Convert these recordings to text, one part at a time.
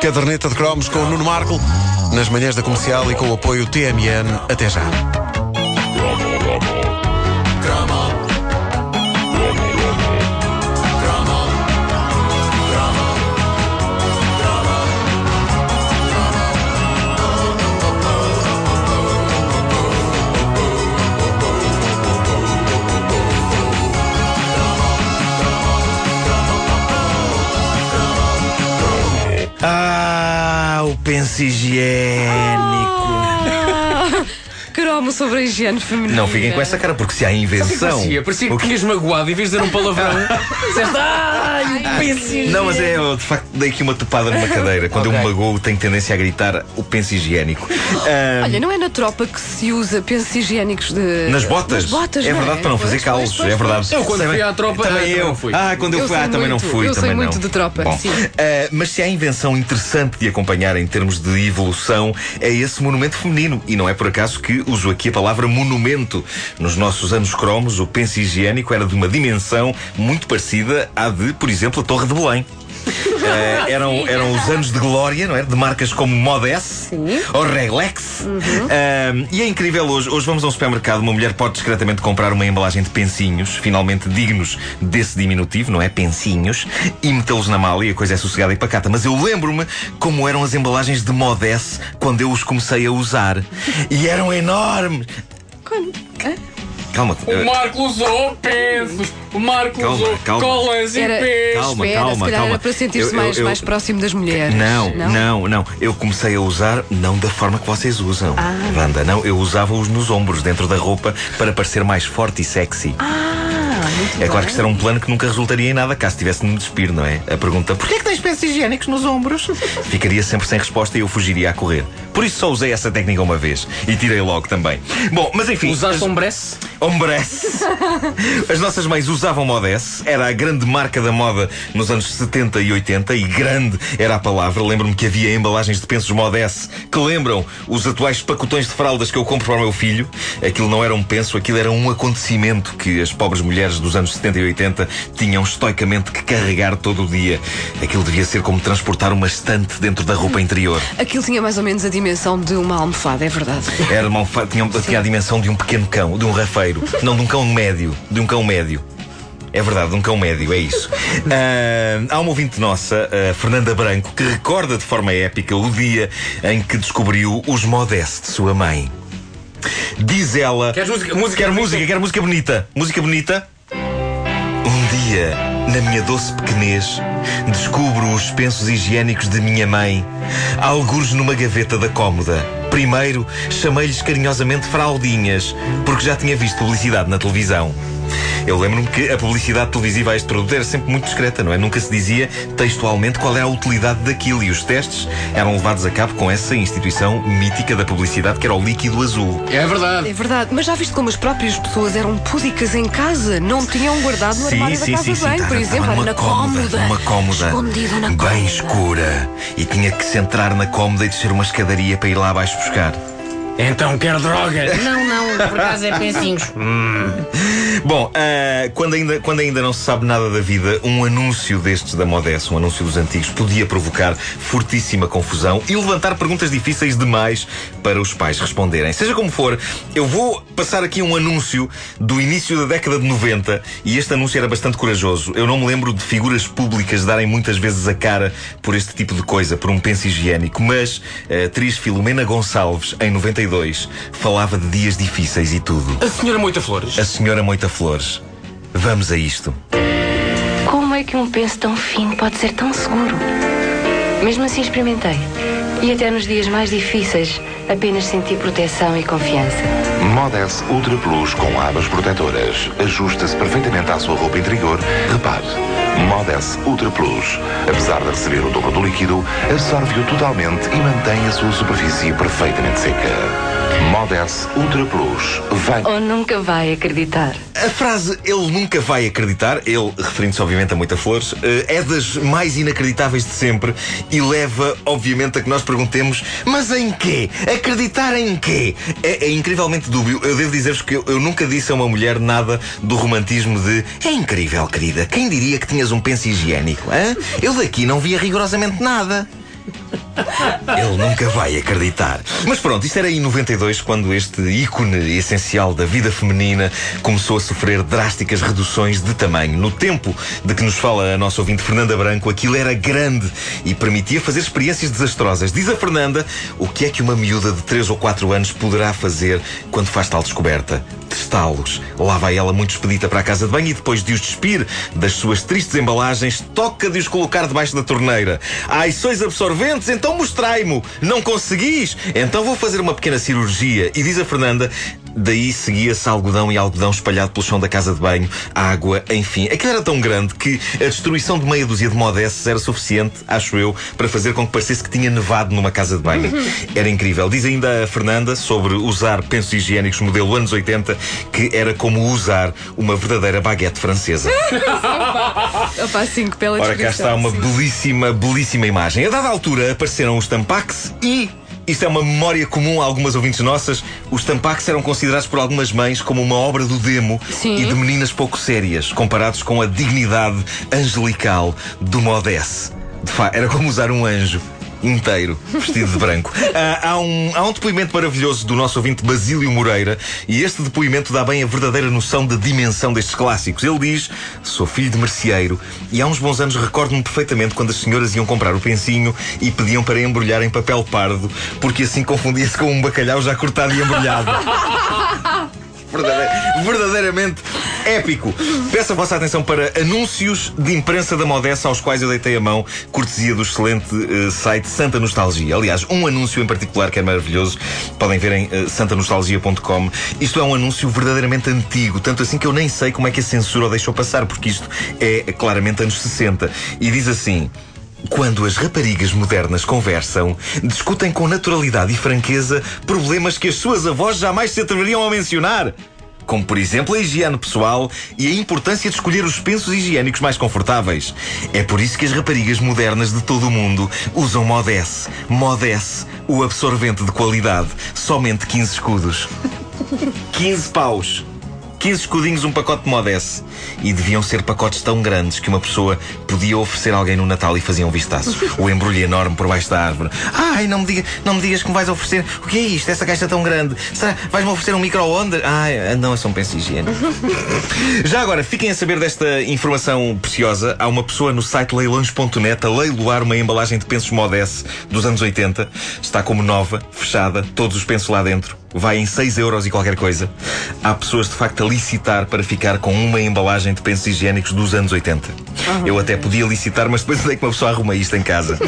Caderneta de Cromos com o Nuno Markl, nas manhãs da Comercial e com o apoio TMN. Até já. O penso higiênico. Cromo sobre a higiene feminina. Não fiquem com essa cara, porque se há invenção. Parecia que tinhas magoado, em vez de dizer um palavrão. Disseste, o penso higiênico. Não, mas é, eu, de facto, dei aqui uma tapada numa cadeira. Quando eu me magoo, tenho tendência a gritar o penso higiênico. Olha, não é na tropa que se usa pensos higiênicos de... nas botas? Nas botas, é verdade, para não fazer calos. É verdade. Eu quando fui à tropa também eu fui. Quando eu fui também não fui. Eu sei muito de tropa. Bom, sim. Mas se há invenção interessante de acompanhar em termos de evolução, é esse monumento feminino. E não é por acaso que uso aqui a palavra monumento. Nos nossos anos cromos, o penso higiênico era de uma dimensão muito parecida à de, por exemplo, a Torre de Belém. Eram os anos de glória, não é? De marcas como Modess ou Relex. E é incrível hoje. Hoje vamos a um supermercado. Uma mulher pode discretamente comprar uma embalagem de pensinhos, finalmente dignos desse diminutivo, não é? Pensinhos, e metê-los na mala e a coisa é sossegada e pacata. Mas eu lembro-me como eram as embalagens de Modess quando eu os comecei a usar. E eram enormes. Calma. O Marco usou pensos, o Marco usou colas e pés. Calma. Era para sentir-se mais próximo das mulheres. Não. Eu comecei a usar, não da forma que vocês usam, Wanda. Não, eu usava-os nos ombros, dentro da roupa, para parecer mais forte e sexy. Claro que isto era um plano que nunca resultaria em nada, caso tivesse de me despir, não é? A pergunta, porquê é que tens pensos higiênicos nos ombros? Ficaria sempre sem resposta e eu fugiria a correr. Por isso só usei essa técnica uma vez. E tirei logo também. Bom, mas enfim... Usaste ombresse? Ombresse. As nossas mães usavam Modess. Era a grande marca da moda nos anos 70 e 80. E grande era a palavra. Lembro-me que havia embalagens de pensos Modess que lembram os atuais pacotões de fraldas que eu compro para o meu filho. Aquilo não era um penso, aquilo era um acontecimento que as pobres mulheres dos anos 70 e 80 tinham estoicamente que carregar todo o dia. Aquilo devia ser como transportar uma estante dentro da roupa interior. Aquilo tinha mais ou menos a dimensão de uma almofada, é verdade. Era uma almofada, tinha a dimensão de um pequeno cão, de um rafeiro. Não, de um cão médio, É verdade, de um cão médio, é isso. Há uma ouvinte nossa, Fernanda Branco, que recorda de forma épica o dia em que descobriu os Modess de sua mãe. Diz ela... Quer música bonita. Música bonita? Um dia, na minha doce pequenez... descubro os pensos higiênicos de minha mãe, algures numa gaveta da cómoda. Primeiro, chamei-lhes carinhosamente fraldinhas, porque já tinha visto publicidade na televisão. Eu lembro-me que a publicidade televisiva a este produto era sempre muito discreta, não é? Nunca se dizia textualmente qual era a utilidade daquilo e os testes eram levados a cabo com essa instituição mítica da publicidade que era o líquido azul. É verdade, mas já viste como as próprias pessoas eram púdicas em casa, não tinham guardado no armário da casa bem, por exemplo, na cómoda. Escondido na cómoda, bem escura, e tinha que se entrar na cómoda e descer uma escadaria para ir lá abaixo buscar. Então quer droga? Não, por acaso é pensinhos. Bom, quando ainda não se sabe nada da vida, um anúncio destes da Modess, um anúncio dos antigos, podia provocar fortíssima confusão e levantar perguntas difíceis demais para os pais responderem. Seja como for, eu vou passar aqui um anúncio do início da década de 90 e este anúncio era bastante corajoso. Eu não me lembro de figuras públicas darem muitas vezes a cara por este tipo de coisa, por um penso higiênico, mas a atriz Filomena Gonçalves, em 92, falava de dias difíceis e tudo. A senhora Moita Flores. Vamos a isto. Como é que um penso tão fino pode ser tão seguro? Mesmo assim experimentei. E até nos dias mais difíceis apenas senti proteção e confiança. Modess Ultra Plus com abas protetoras. Ajusta-se perfeitamente à sua roupa interior. Repare, Modess Ultra Plus, apesar de receber o dobro do líquido, absorve-o totalmente e mantém a sua superfície perfeitamente seca. Modess Ultra Plus vai... Ou nunca vai acreditar. A frase "ele nunca vai acreditar", ele referindo-se obviamente a Moita Flores, é das mais inacreditáveis de sempre e leva obviamente a que nós perguntemos: mas em quê? Acreditar em quê? É incrivelmente dúbio. Eu devo dizer-vos que eu nunca disse a uma mulher nada do romantismo de "é incrível, querida, quem diria que tinhas um pensamento lenço higiênico, hã? Eu daqui não via rigorosamente nada. Ele nunca vai acreditar. Mas pronto, isto era em 92, quando este ícone essencial da vida feminina começou a sofrer drásticas reduções de tamanho. No tempo de que nos fala a nossa ouvinte Fernanda Branco, aquilo era grande e permitia fazer experiências desastrosas. Diz a Fernanda o que é que uma miúda de 3 ou 4 anos poderá fazer quando faz tal descoberta. Testá-los. Lá vai ela muito expedita para a casa de banho e depois de os despir das suas tristes embalagens, toca de os colocar debaixo da torneira. Ai, sois absorventes? Então mostrai-mo! Não conseguis? Então vou fazer uma pequena cirurgia. E diz a Fernanda, daí seguia-se algodão e algodão espalhado pelo chão da casa de banho, água, enfim. Aquilo era tão grande que a destruição de meia dúzia de Modess era suficiente, acho eu, para fazer com que parecesse que tinha nevado numa casa de banho. Era incrível. Diz ainda a Fernanda sobre usar pensos higiênicos modelo anos 80 que era como usar uma verdadeira baguete francesa. Opa, sim, que bela descrição. Ora, cá está uma belíssima, belíssima imagem. A dada altura apareceram os Tampax e... isto é uma memória comum a algumas ouvintes nossas. Os Tampax eram considerados por algumas mães como uma obra do demo. Sim. E de meninas pouco sérias, comparados com a dignidade angelical do Modess. De facto, era como usar um anjo inteiro, vestido de branco. Há um depoimento maravilhoso do nosso ouvinte Basílio Moreira, e este depoimento dá bem a verdadeira noção da dimensão destes clássicos. Ele diz: sou filho de merceeiro e há uns bons anos recordo-me perfeitamente quando as senhoras iam comprar o pensinho e pediam para embrulhar em papel pardo, porque assim confundia-se com um bacalhau já cortado e embrulhado. Verdadeiramente épico. Peço a vossa atenção para anúncios de imprensa da Modess aos quais eu deitei a mão, cortesia do excelente site Santa Nostalgia. Aliás, um anúncio em particular que é maravilhoso, podem ver em santanostalgia.com. Isto é um anúncio verdadeiramente antigo, tanto assim que eu nem sei como é que a censura o deixou passar, porque isto é claramente anos 60. E diz assim: quando as raparigas modernas conversam, discutem com naturalidade e franqueza problemas que as suas avós jamais se atreveriam a mencionar, como por exemplo a higiene pessoal e a importância de escolher os pensos higiênicos mais confortáveis. É por isso que as raparigas modernas de todo o mundo usam Modess. Modess, o absorvente de qualidade. Somente 15 escudos. 15 paus. 15 escudinhos, um pacote de Modess. E deviam ser pacotes tão grandes que uma pessoa podia oferecer a alguém no Natal e faziam vistaços. O embrulho enorme por baixo da árvore. Ai, não me digas que me vais oferecer. O que é isto? Essa caixa tão grande. Será? Vais-me oferecer um micro-ondas? Ai, não, é só um penso higiênico. Já agora, fiquem a saber desta informação preciosa. Há uma pessoa no site leilões.net a leiloar uma embalagem de pensos Modess dos anos 80. Está como nova, fechada, todos os pensos lá dentro. Vai em 6 euros e qualquer coisa. Há pessoas de facto a licitar para ficar com uma embalagem de pensos higiênicos dos anos 80. Eu até podia licitar, mas depois sei que uma pessoa arruma isto em casa.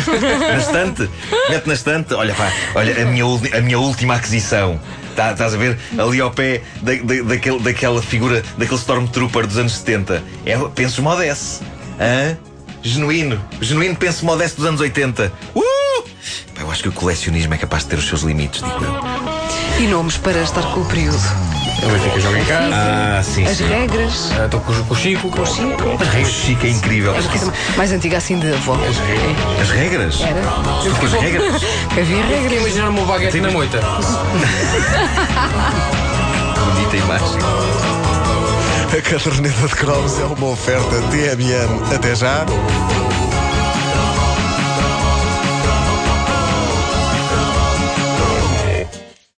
Na estante, mete na estante. Olha, pá, olha a minha última aquisição. Estás a ver ali ao pé daquela figura, daquele Stormtrooper dos anos 70. É pensos Modess. Hã? Genuíno penso Modess dos anos 80. Pá, eu acho que o colecionismo é capaz de ter os seus limites, digo eu. E nomes para estar com o período. Também fica jogo em casa. Ah, sim. As regras. Estou com o Chico. Com o Chico. As regras. O Chico é incrível. Mais antiga assim de avó. As regras? Era. Estou com as regras. Havia regras. Eu imaginar uma baguete na moita. Bonita imagem. A caderneta de Cromos é uma oferta TMN. Até já.